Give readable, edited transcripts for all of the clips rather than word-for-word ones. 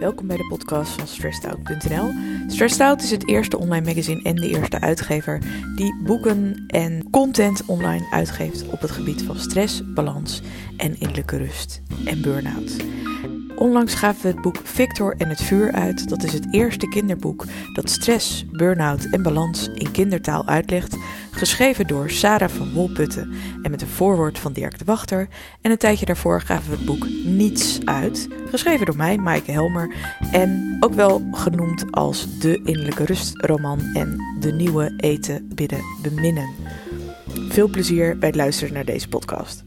Welkom bij de podcast van Stressedout.nl. Stressedout is het eerste online magazine en de eerste uitgever die boeken en content online uitgeeft op het gebied van stress, balans en innerlijke rust en burn-out. Onlangs gaven we het boek Victor en het vuur uit. Dat is het eerste kinderboek dat stress, burn-out en balans in kindertaal uitlegt. Geschreven door Sarah van Wolputten en met een voorwoord van Dirk de Wachter. En een tijdje daarvoor gaven we het boek Niets uit. Geschreven door mij, Maaike Helmer. En ook wel genoemd als de innerlijke rustroman en de nieuwe eten, bidden, beminnen. Veel plezier bij het luisteren naar deze podcast.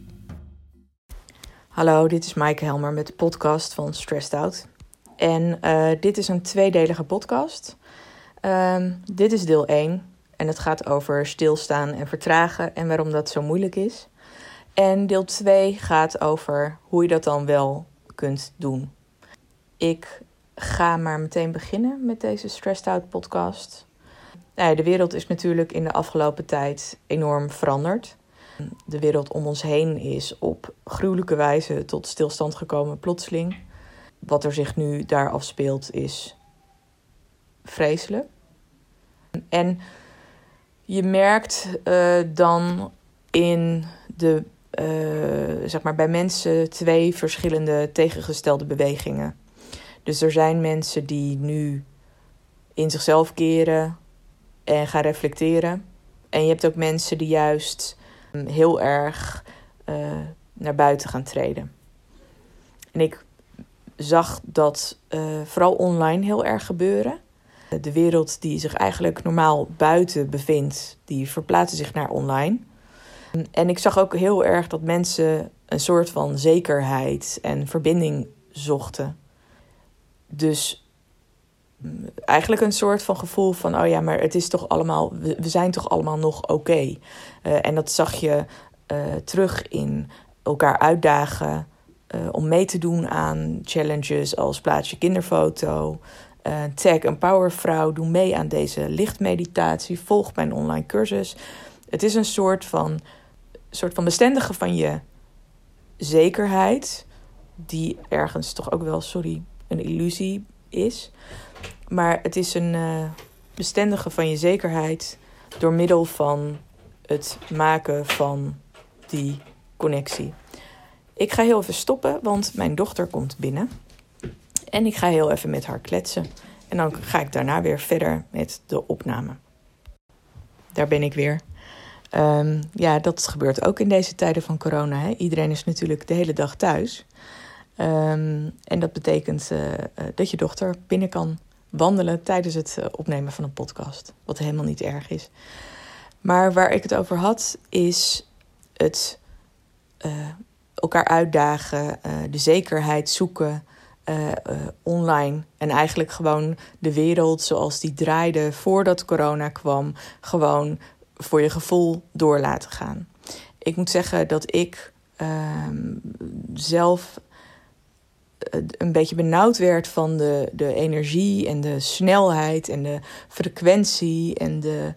Hallo, dit is Maaike Helmer met de podcast van Stressed Out. En dit is een tweedelige podcast. Dit is deel 1 en het gaat over stilstaan en vertragen en waarom dat zo moeilijk is. En deel 2 gaat over hoe je dat dan wel kunt doen. Ik ga maar meteen beginnen met deze Stressed Out podcast. De wereld is natuurlijk in de afgelopen tijd enorm veranderd. De wereld om ons heen is op gruwelijke wijze tot stilstand gekomen plotseling. Wat er zich nu daar afspeelt is vreselijk. En je merkt dan in de, bij mensen twee verschillende tegengestelde bewegingen. Dus er zijn mensen die nu in zichzelf keren en gaan reflecteren. En je hebt ook mensen die juist heel erg naar buiten gaan treden. En ik zag dat vooral online heel erg gebeuren. De wereld die zich eigenlijk normaal buiten bevindt, die verplaatste zich naar online. En ik zag ook heel erg dat mensen een soort van zekerheid en verbinding zochten. Dus eigenlijk een soort van gevoel van, oh ja, maar het is toch allemaal, we zijn toch allemaal nog oké. En dat zag je terug in elkaar uitdagen om mee te doen aan challenges als plaats je kinderfoto, tag een powervrouw, doe mee aan deze lichtmeditatie, volg mijn online cursus. Het is een soort van bestendigen van je zekerheid, die ergens toch ook wel, een illusie is. Maar het is een bestendigen van je zekerheid door middel van het maken van die connectie. Ik ga heel even stoppen, want mijn dochter komt binnen. En ik ga heel even met haar kletsen. En dan ga ik daarna weer verder met de opname. Daar ben ik weer. Dat gebeurt ook in deze tijden van corona. Hè? Iedereen is natuurlijk de hele dag thuis. En dat betekent dat je dochter binnen kan wandelen tijdens het opnemen van een podcast. Wat helemaal niet erg is. Maar waar ik het over had, is het elkaar uitdagen, de zekerheid zoeken online. En eigenlijk gewoon de wereld zoals die draaide voordat corona kwam, gewoon voor je gevoel door laten gaan. Ik moet zeggen dat ik zelf een beetje benauwd werd van de energie en de snelheid en de frequentie en de,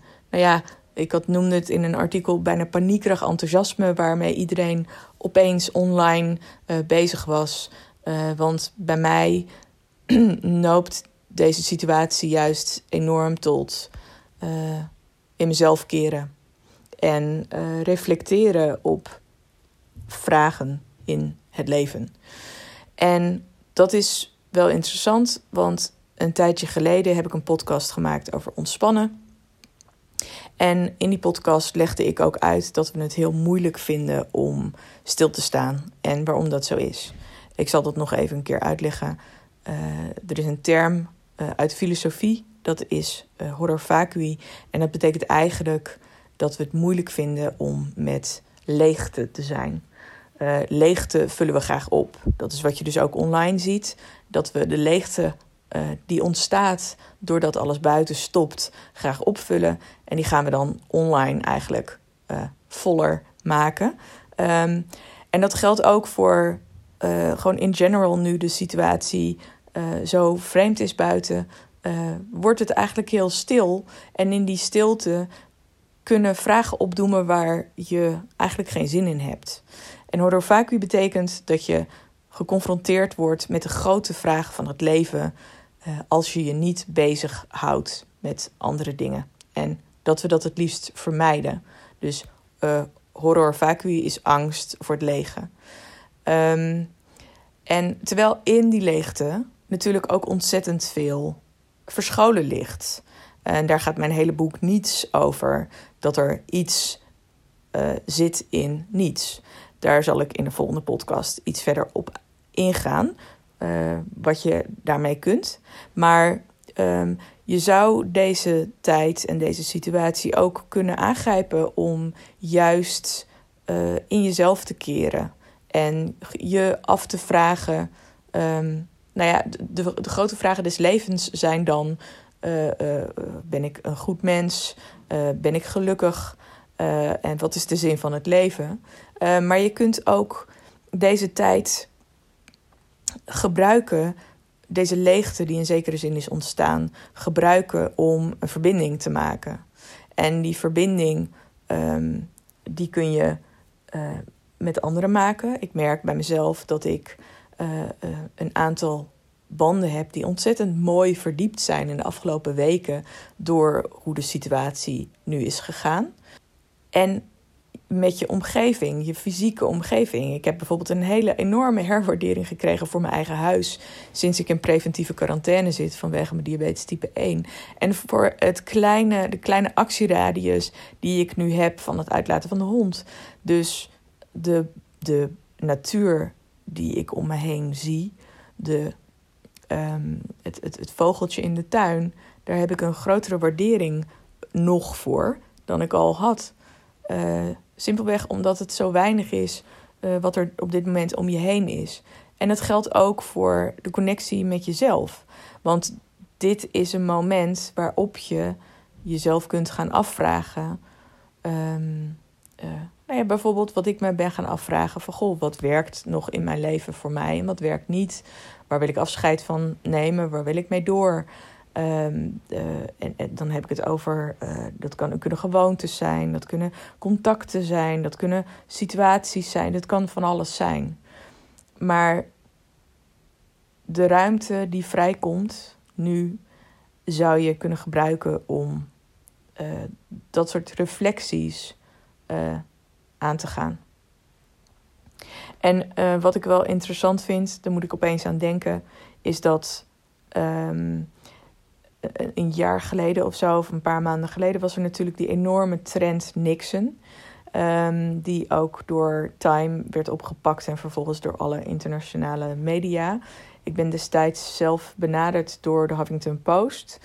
noemde het in een artikel bijna paniekerig enthousiasme waarmee iedereen opeens online bezig was. Want bij mij noopt deze situatie juist enorm tot in mezelf keren en reflecteren op vragen in het leven. En dat is wel interessant, want een tijdje geleden heb ik een podcast gemaakt over ontspannen. En in die podcast legde ik ook uit dat we het heel moeilijk vinden om stil te staan en waarom dat zo is. Ik zal dat nog even een keer uitleggen. Er is een term uit filosofie, dat is horror vacui. En dat betekent eigenlijk dat we het moeilijk vinden om met leegte te zijn. Leegte vullen we graag op. Dat is wat je dus ook online ziet. Dat we de leegte die ontstaat doordat alles buiten stopt graag opvullen. En die gaan we dan online eigenlijk voller maken. En dat geldt ook voor gewoon in general nu de situatie zo vreemd is buiten. Wordt het eigenlijk heel stil. En in die stilte kunnen vragen opdoemen waar je eigenlijk geen zin in hebt. En horror vacui betekent dat je geconfronteerd wordt met de grote vraag van het leven als je je niet bezighoudt met andere dingen. En dat we dat het liefst vermijden. Dus horror vacui is angst voor het lege. En terwijl in die leegte natuurlijk ook ontzettend veel verscholen ligt. En daar gaat mijn hele boek Niets over. Dat er iets zit in niets. Daar zal ik in de volgende podcast iets verder op ingaan. Wat je daarmee kunt. Maar je zou deze tijd en deze situatie ook kunnen aangrijpen om juist in jezelf te keren. En je af te vragen. De grote vragen des levens zijn dan. Ben ik een goed mens? Ben ik gelukkig? En wat is de zin van het leven? Maar je kunt ook deze tijd gebruiken, deze leegte die in zekere zin is ontstaan, gebruiken om een verbinding te maken. En die verbinding, die kun je met anderen maken. Ik merk bij mezelf dat ik een aantal banden heb die ontzettend mooi verdiept zijn in de afgelopen weken door hoe de situatie nu is gegaan. En met je omgeving, je fysieke omgeving. Ik heb bijvoorbeeld een hele enorme herwaardering gekregen voor mijn eigen huis sinds ik in preventieve quarantaine zit vanwege mijn diabetes type 1. En voor de kleine actieradius die ik nu heb van het uitlaten van de hond. Dus de natuur die ik om me heen zie, het vogeltje in de tuin, daar heb ik een grotere waardering nog voor dan ik al had. Simpelweg omdat het zo weinig is wat er op dit moment om je heen is. En dat geldt ook voor de connectie met jezelf. Want dit is een moment waarop je jezelf kunt gaan afvragen. Bijvoorbeeld wat ik me ben gaan afvragen van wat werkt nog in mijn leven voor mij en wat werkt niet? Waar wil ik afscheid van nemen? Waar wil ik mee door? En dan heb ik het over, dat kunnen gewoontes zijn, dat kunnen contacten zijn, dat kunnen situaties zijn, dat kan van alles zijn. Maar de ruimte die vrijkomt nu zou je kunnen gebruiken om dat soort reflecties aan te gaan. En wat ik wel interessant vind, daar moet ik opeens aan denken, is dat een jaar geleden of een paar maanden geleden was er natuurlijk die enorme trend Nixon. Die ook door Time werd opgepakt en vervolgens door alle internationale media. Ik ben destijds zelf benaderd door de Huffington Post.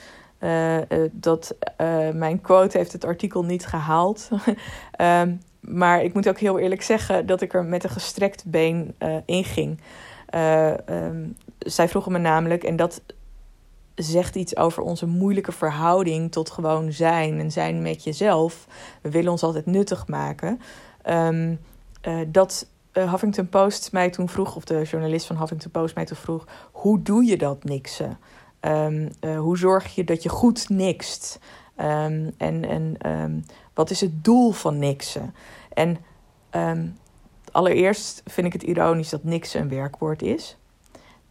Mijn quote heeft het artikel niet gehaald. Maar ik moet ook heel eerlijk zeggen dat ik er met een gestrekt been in ging. Zij vroegen me namelijk, en dat zegt iets over onze moeilijke verhouding tot gewoon zijn en zijn met jezelf. We willen ons altijd nuttig maken. Dat Huffington Post mij toen vroeg, of de journalist van Huffington Post mij toen vroeg, hoe doe je dat niksen? Hoe zorg je dat je goed nikst? Wat is het doel van niksen? En allereerst vind ik het ironisch dat niksen een werkwoord is.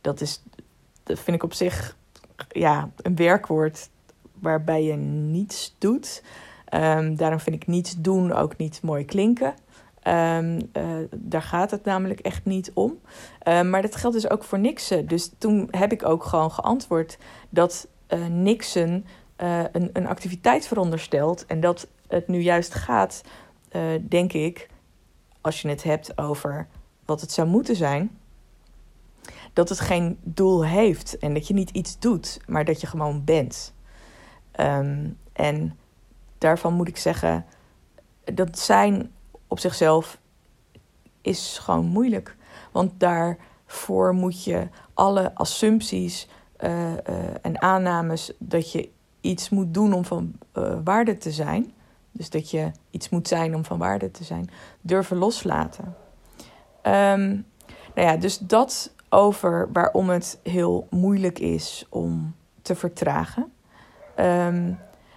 Dat vind ik op zich een werkwoord waarbij je niets doet. Daarom vind ik niets doen ook niet mooi klinken. Daar gaat het namelijk echt niet om. Maar dat geldt dus ook voor niksen. Dus toen heb ik ook gewoon geantwoord dat niksen een activiteit veronderstelt. En dat het nu juist gaat, denk ik, als je het hebt over wat het zou moeten zijn, dat het geen doel heeft en dat je niet iets doet, maar dat je gewoon bent. En daarvan moet ik zeggen, dat zijn op zichzelf is gewoon moeilijk. Want daarvoor moet je alle assumpties en aannames dat je iets moet doen om van waarde te zijn. Dus dat je iets moet zijn om van waarde te zijn. Durven loslaten. Dus dat over waarom het heel moeilijk is om te vertragen.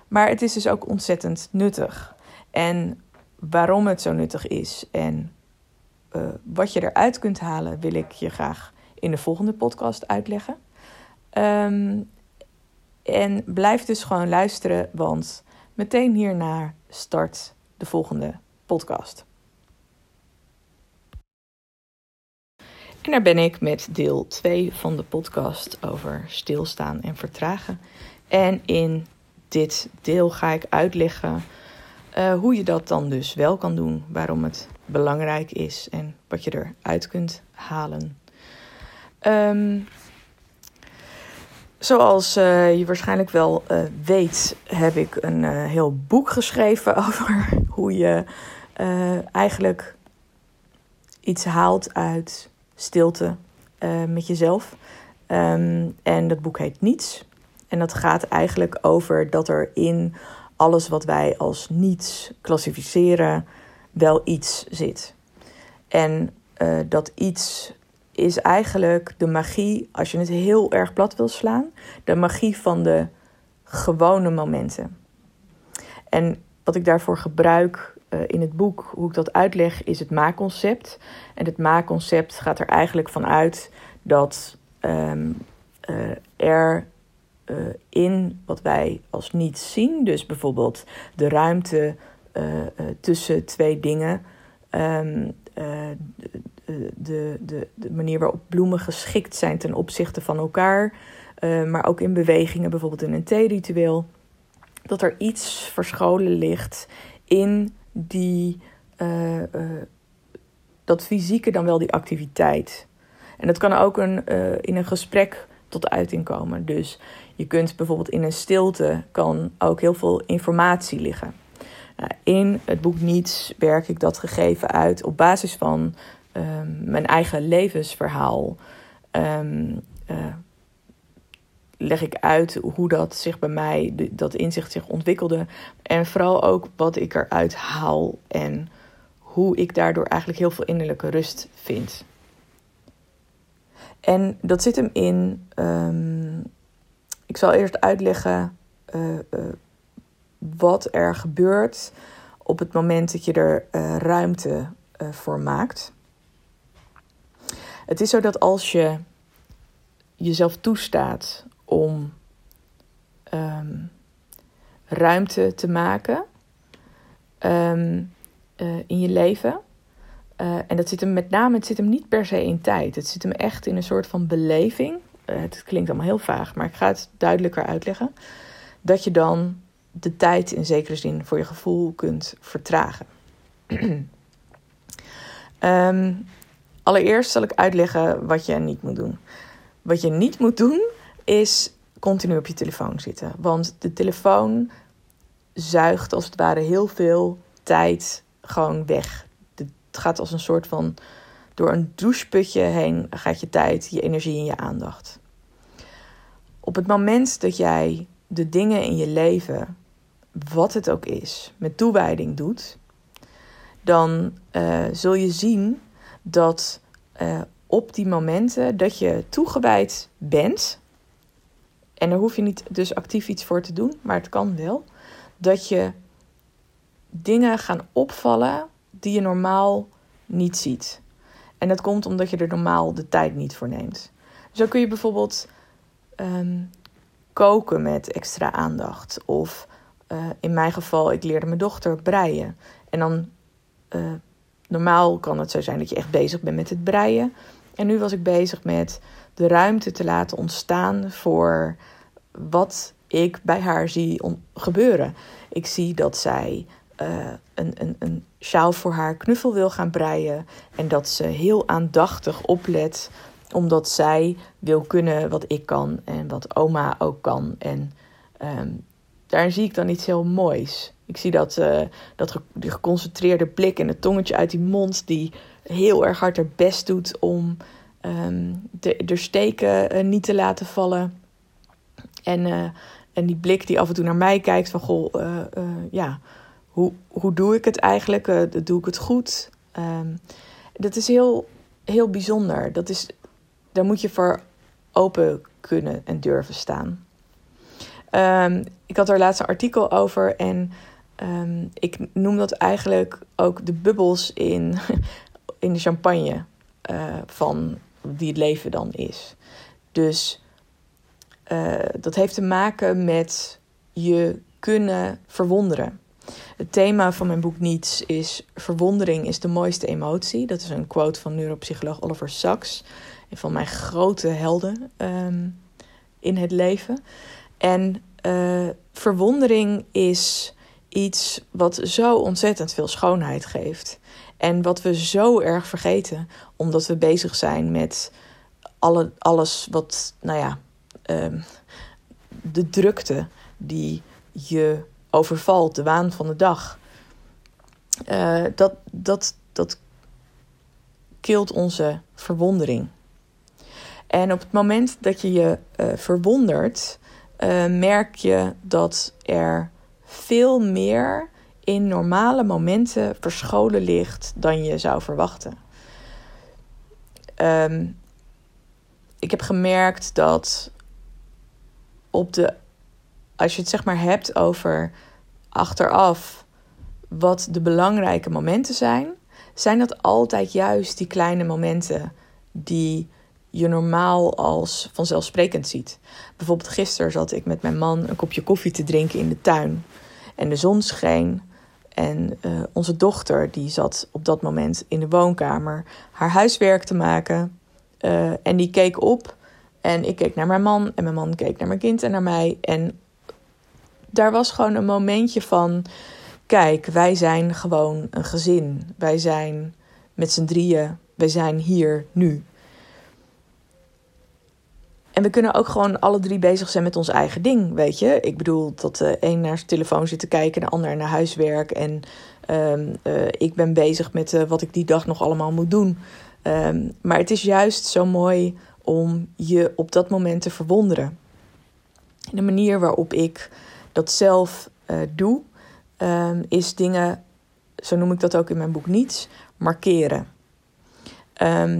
Maar het is dus ook ontzettend nuttig. En waarom het zo nuttig is en wat je eruit kunt halen, wil ik je graag in de volgende podcast uitleggen. En blijf dus gewoon luisteren, want meteen hierna start de volgende podcast. En daar ben ik met deel 2 van de podcast over stilstaan en vertragen. En in dit deel ga ik uitleggen hoe je dat dan dus wel kan doen, waarom het belangrijk is en wat je eruit kunt halen. Zoals je waarschijnlijk wel weet, heb ik een heel boek geschreven over hoe je eigenlijk iets haalt uit stilte met jezelf. En dat boek heet Niets. En dat gaat eigenlijk over dat er in alles wat wij als niets klassificeren wel iets zit. En dat iets is eigenlijk de magie, als je het heel erg plat wil slaan, de magie van de gewone momenten. En wat ik daarvoor gebruik in het boek, hoe ik dat uitleg, is het maakconcept. En het maakconcept gaat er eigenlijk van uit dat er in wat wij als niets zien, dus bijvoorbeeld de ruimte tussen twee dingen, de manier waarop bloemen geschikt zijn ten opzichte van elkaar, maar ook in bewegingen, bijvoorbeeld in een theeritueel, dat er iets verscholen ligt in die dat fysieke dan wel die activiteit. En dat kan ook in een gesprek tot uiting komen. Dus je kunt bijvoorbeeld in een stilte kan ook heel veel informatie liggen. In het boek Niets werk ik dat gegeven uit op basis van mijn eigen levensverhaal. Leg ik uit hoe dat zich bij mij, dat inzicht zich ontwikkelde. En vooral ook wat ik eruit haal en hoe ik daardoor eigenlijk heel veel innerlijke rust vind. En dat zit hem in, ik zal eerst uitleggen wat er gebeurt op het moment dat je er ruimte voor maakt. Het is zo dat als je jezelf toestaat om ruimte te maken in je leven. En dat zit hem met name, het zit hem niet per se in tijd. Het zit hem echt in een soort van beleving. Het klinkt allemaal heel vaag, maar ik ga het duidelijker uitleggen. Dat je dan de tijd in zekere zin voor je gevoel kunt vertragen. Allereerst zal ik uitleggen wat je niet moet doen. Wat je niet moet doen is continu op je telefoon zitten. Want de telefoon zuigt als het ware heel veel tijd gewoon weg. Het gaat als een soort van, door een doucheputje heen gaat je tijd, je energie en je aandacht. Op het moment dat jij de dingen in je leven, wat het ook is, met toewijding doet, dan zul je zien dat op die momenten dat je toegewijd bent, en daar hoef je niet dus actief iets voor te doen, maar het kan wel, dat je dingen gaan opvallen die je normaal niet ziet. En dat komt omdat je er normaal de tijd niet voor neemt. Zo kun je bijvoorbeeld koken met extra aandacht. Of in mijn geval, ik leerde mijn dochter breien. En dan, normaal kan het zo zijn dat je echt bezig bent met het breien. En nu was ik bezig met de ruimte te laten ontstaan voor wat ik bij haar zie gebeuren. Ik zie dat zij een sjaal voor haar knuffel wil gaan breien. En dat ze heel aandachtig oplet. Omdat zij wil kunnen wat ik kan. En wat oma ook kan. En daar zie ik dan iets heel moois. Ik zie die geconcentreerde blik en het tongetje uit die mond. Die heel erg hard haar best doet om de steken niet te laten vallen. En die blik die af en toe naar mij kijkt. Van goh, ja. Hoe doe ik het eigenlijk? Doe ik het goed? Dat is heel, heel bijzonder. Daar moet je voor open kunnen en durven staan. Ik had er laatst een artikel over. En ik noem dat eigenlijk ook de bubbels in de champagne. Van die het leven dan is. Dus dat heeft te maken met je kunnen verwonderen. Het thema van mijn boek Niets is: verwondering is de mooiste emotie. Dat is een quote van neuropsycholoog Oliver Sacks. Een van mijn grote helden in het leven. En verwondering is iets wat zo ontzettend veel schoonheid geeft. En wat we zo erg vergeten. Omdat we bezig zijn met alles wat, de drukte die je overvalt, de waan van de dag. Dat kilt onze verwondering. En op het moment dat je je verwondert, merk je dat er veel meer in normale momenten verscholen ligt dan je zou verwachten. Ik heb gemerkt dat als je het zeg maar hebt over achteraf wat de belangrijke momenten zijn, zijn dat altijd juist die kleine momenten die je normaal als vanzelfsprekend ziet. Bijvoorbeeld gisteren zat ik met mijn man een kopje koffie te drinken in de tuin. En de zon scheen. En onze dochter die zat op dat moment in de woonkamer haar huiswerk te maken. En die keek op. En ik keek naar mijn man. En mijn man keek naar mijn kind en naar mij. En daar was gewoon een momentje van: kijk, wij zijn gewoon een gezin. Wij zijn met z'n drieën. Wij zijn hier nu. En we kunnen ook gewoon alle drie bezig zijn met ons eigen ding, weet je. Ik bedoel, dat de een naar zijn telefoon zit te kijken, de ander naar huiswerk. En ik ben bezig met wat ik die dag nog allemaal moet doen. Maar het is juist zo mooi om je op dat moment te verwonderen. De manier waarop ik dat zelf doe, is dingen, zo noem ik dat ook in mijn boek Niets, markeren.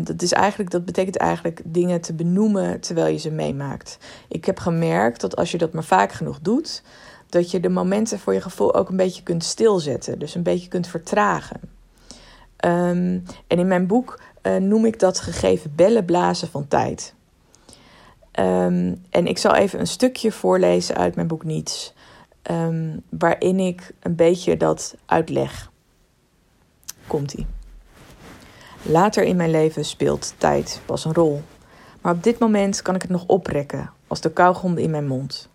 Dat betekent eigenlijk dingen te benoemen terwijl je ze meemaakt. Ik heb gemerkt dat als je dat maar vaak genoeg doet, dat je de momenten voor je gevoel ook een beetje kunt stilzetten. Dus een beetje kunt vertragen. En in mijn boek noem ik dat gegeven bellen blazen van tijd. En ik zal even een stukje voorlezen uit mijn boek Niets, waarin ik een beetje dat uitleg. Komt-ie. Later in mijn leven speelt tijd pas een rol. Maar op dit moment kan ik het nog oprekken als de kauwgom in mijn mond.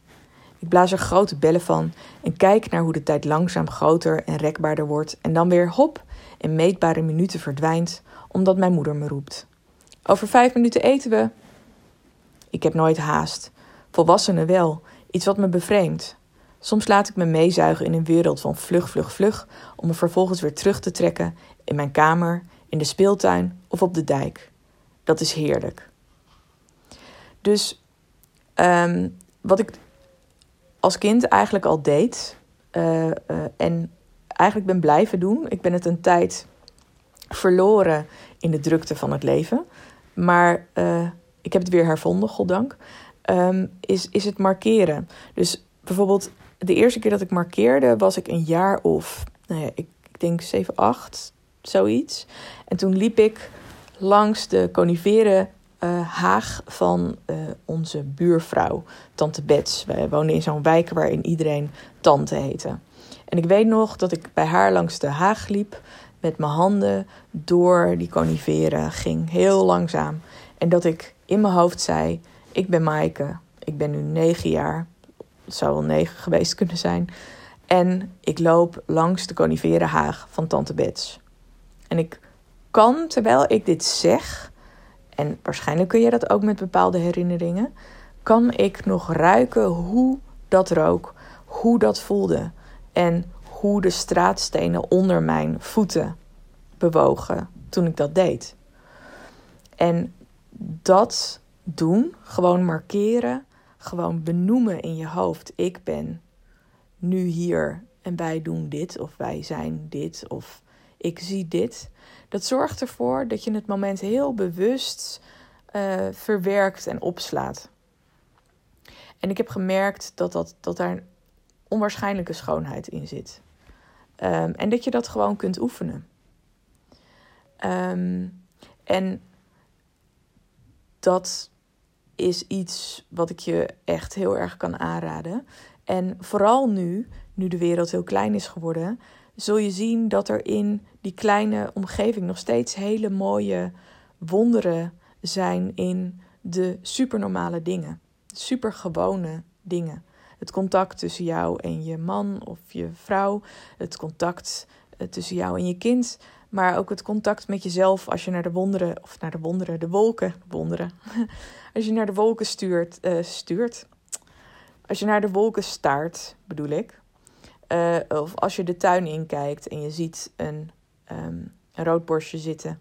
Ik blaas er grote bellen van en kijk naar hoe de tijd langzaam groter en rekbaarder wordt en dan weer hop in meetbare minuten verdwijnt omdat mijn moeder me roept. Over 5 minuten eten we. Ik heb nooit haast. Volwassenen wel. Iets wat me bevreemdt. Soms laat ik me meezuigen in een wereld van vlug om me vervolgens weer terug te trekken in mijn kamer, in de speeltuin of op de dijk. Dat is heerlijk. Dus wat ik als kind eigenlijk al deed, en eigenlijk ben blijven doen. Ik ben het een tijd verloren in de drukte van het leven. Maar ik heb het weer hervonden, goddank. Is het markeren. Dus bijvoorbeeld de eerste keer dat ik markeerde was ik een jaar of, ik denk 7, 8... zoiets. En toen liep ik langs de coniferen haag van onze buurvrouw, Tante Bets. Wij woonden in zo'n wijk waarin iedereen tante heette. En ik weet nog dat ik bij haar langs de haag liep, met mijn handen door die coniferen ging, heel langzaam. En dat ik in mijn hoofd zei: ik ben Maaike, ik ben nu 9 jaar. Het zou wel 9 geweest kunnen zijn. En ik loop langs de coniferen haag van Tante Bets. En ik kan, terwijl ik dit zeg, en waarschijnlijk kun je dat ook met bepaalde herinneringen, kan ik nog ruiken hoe dat rook, hoe dat voelde en hoe de straatstenen onder mijn voeten bewogen toen ik dat deed. En dat doen, gewoon markeren, gewoon benoemen in je hoofd: ik ben nu hier en wij doen dit of wij zijn dit of ik zie dit. Dat zorgt ervoor dat je het moment heel bewust verwerkt en opslaat. En ik heb gemerkt dat daar een onwaarschijnlijke schoonheid in zit. En dat je dat gewoon kunt oefenen. En dat is iets wat ik je echt heel erg kan aanraden. En vooral nu de wereld heel klein is geworden, zul je zien dat er in die kleine omgeving nog steeds hele mooie wonderen zijn in de supernormale dingen. Supergewone dingen. Het contact tussen jou en je man of je vrouw. Het contact tussen jou en je kind. Maar ook het contact met jezelf als je naar de wonderen... Of naar de wonderen, de wolken. Wonderen. Als je naar de wolken Als je naar de wolken staart, bedoel ik. Of als je de tuin inkijkt en je ziet een roodborstje zitten.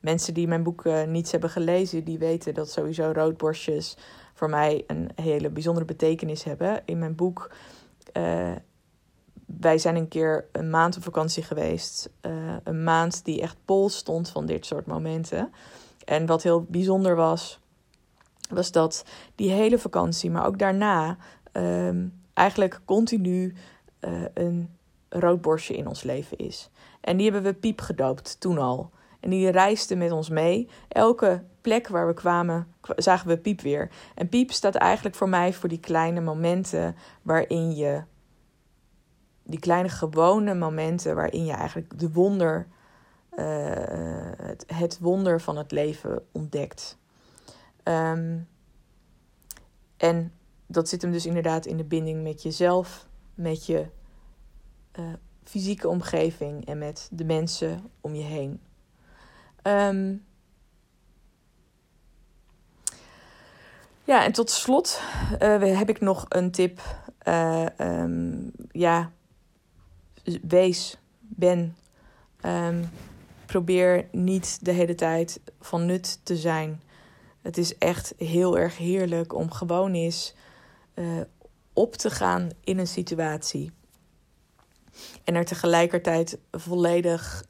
Mensen die mijn boek Niets hebben gelezen, die weten dat sowieso roodborstjes voor mij een hele bijzondere betekenis hebben. In mijn boek, wij zijn een keer een maand op vakantie geweest. Een maand die echt bol stond van dit soort momenten. En wat heel bijzonder was dat die hele vakantie, maar ook daarna, eigenlijk continu een roodborstje in ons leven is. En die hebben we Piep gedoopt, toen al. En die reisde met ons mee. Elke plek waar we kwamen, zagen we Piep weer. En Piep staat eigenlijk voor mij voor die kleine momenten waarin je... Die kleine gewone momenten waarin je eigenlijk het wonder van het leven ontdekt. En dat zit hem dus inderdaad in de binding met jezelf, met je fysieke omgeving en met de mensen om je heen. Ja, en tot slot heb ik nog een tip. Ben. Probeer niet de hele tijd van nut te zijn. Het is echt heel erg heerlijk om gewoon eens op te gaan in een situatie. En er tegelijkertijd volledig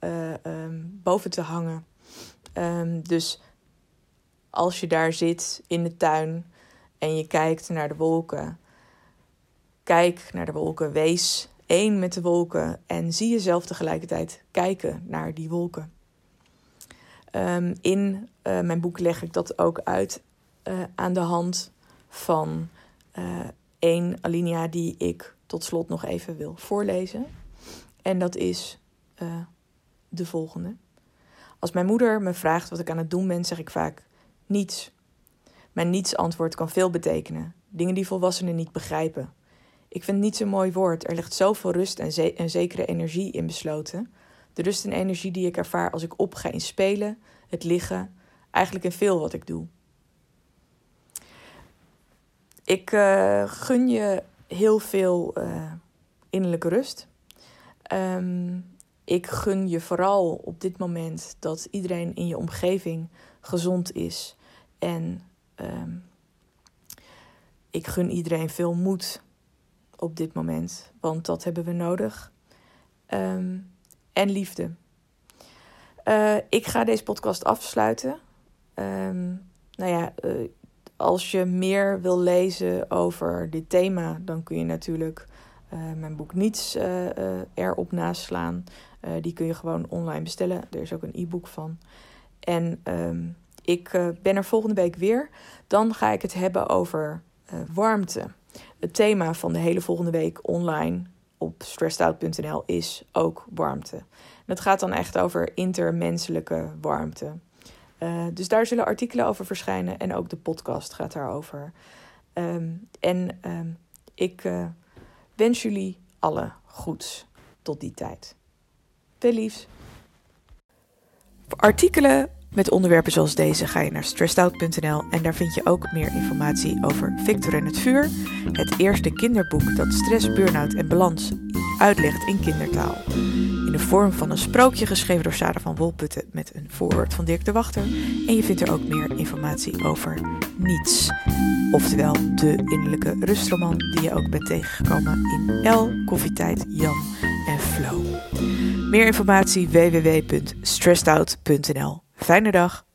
boven te hangen. Dus als je daar zit in de tuin en je kijkt naar de wolken. Kijk naar de wolken, wees één met de wolken en zie jezelf tegelijkertijd kijken naar die wolken. In mijn boek leg ik dat ook uit aan de hand van één alinea die ik tot slot nog even wil voorlezen. En dat is de volgende. Als mijn moeder me vraagt wat ik aan het doen ben, zeg ik vaak niets. Mijn niets-antwoord kan veel betekenen. Dingen die volwassenen niet begrijpen. Ik vind niets een mooi woord. Er ligt zoveel rust en zekere energie in besloten. De rust en energie die ik ervaar als ik opga in spelen, het liggen, eigenlijk in veel wat ik doe. Ik gun je heel veel innerlijke rust. Ik gun je vooral op dit moment dat iedereen in je omgeving gezond is. En ik gun iedereen veel moed op dit moment, want dat hebben we nodig. En liefde. Ik ga deze podcast afsluiten. Als je meer wil lezen over dit thema, dan kun je natuurlijk mijn boek Niets erop naslaan. Die kun je gewoon online bestellen. Er is ook een e-book van. En ik ben er volgende week weer. Dan ga ik het hebben over warmte. Het thema van de hele volgende week online op Stressedout.nl is ook warmte. En dat gaat dan echt over intermenselijke warmte. Dus daar zullen artikelen over verschijnen en ook de podcast gaat daarover. Ik wens jullie alle goeds tot die tijd. Veel liefs. Voor artikelen met onderwerpen zoals deze ga je naar stressedout.nl en daar vind je ook meer informatie over Victor en het vuur, het eerste kinderboek dat stress, burn-out en balans uitlegt in kindertaal. In de vorm van een sprookje geschreven door Sarah van Wolputten met een voorwoord van Dirk de Wachter. En je vindt er ook meer informatie over Niets, oftewel de innerlijke rustroman die je ook bent tegengekomen in L, Koffietijd, Jan en Flo. Meer informatie www.stressedout.nl. Fijne dag!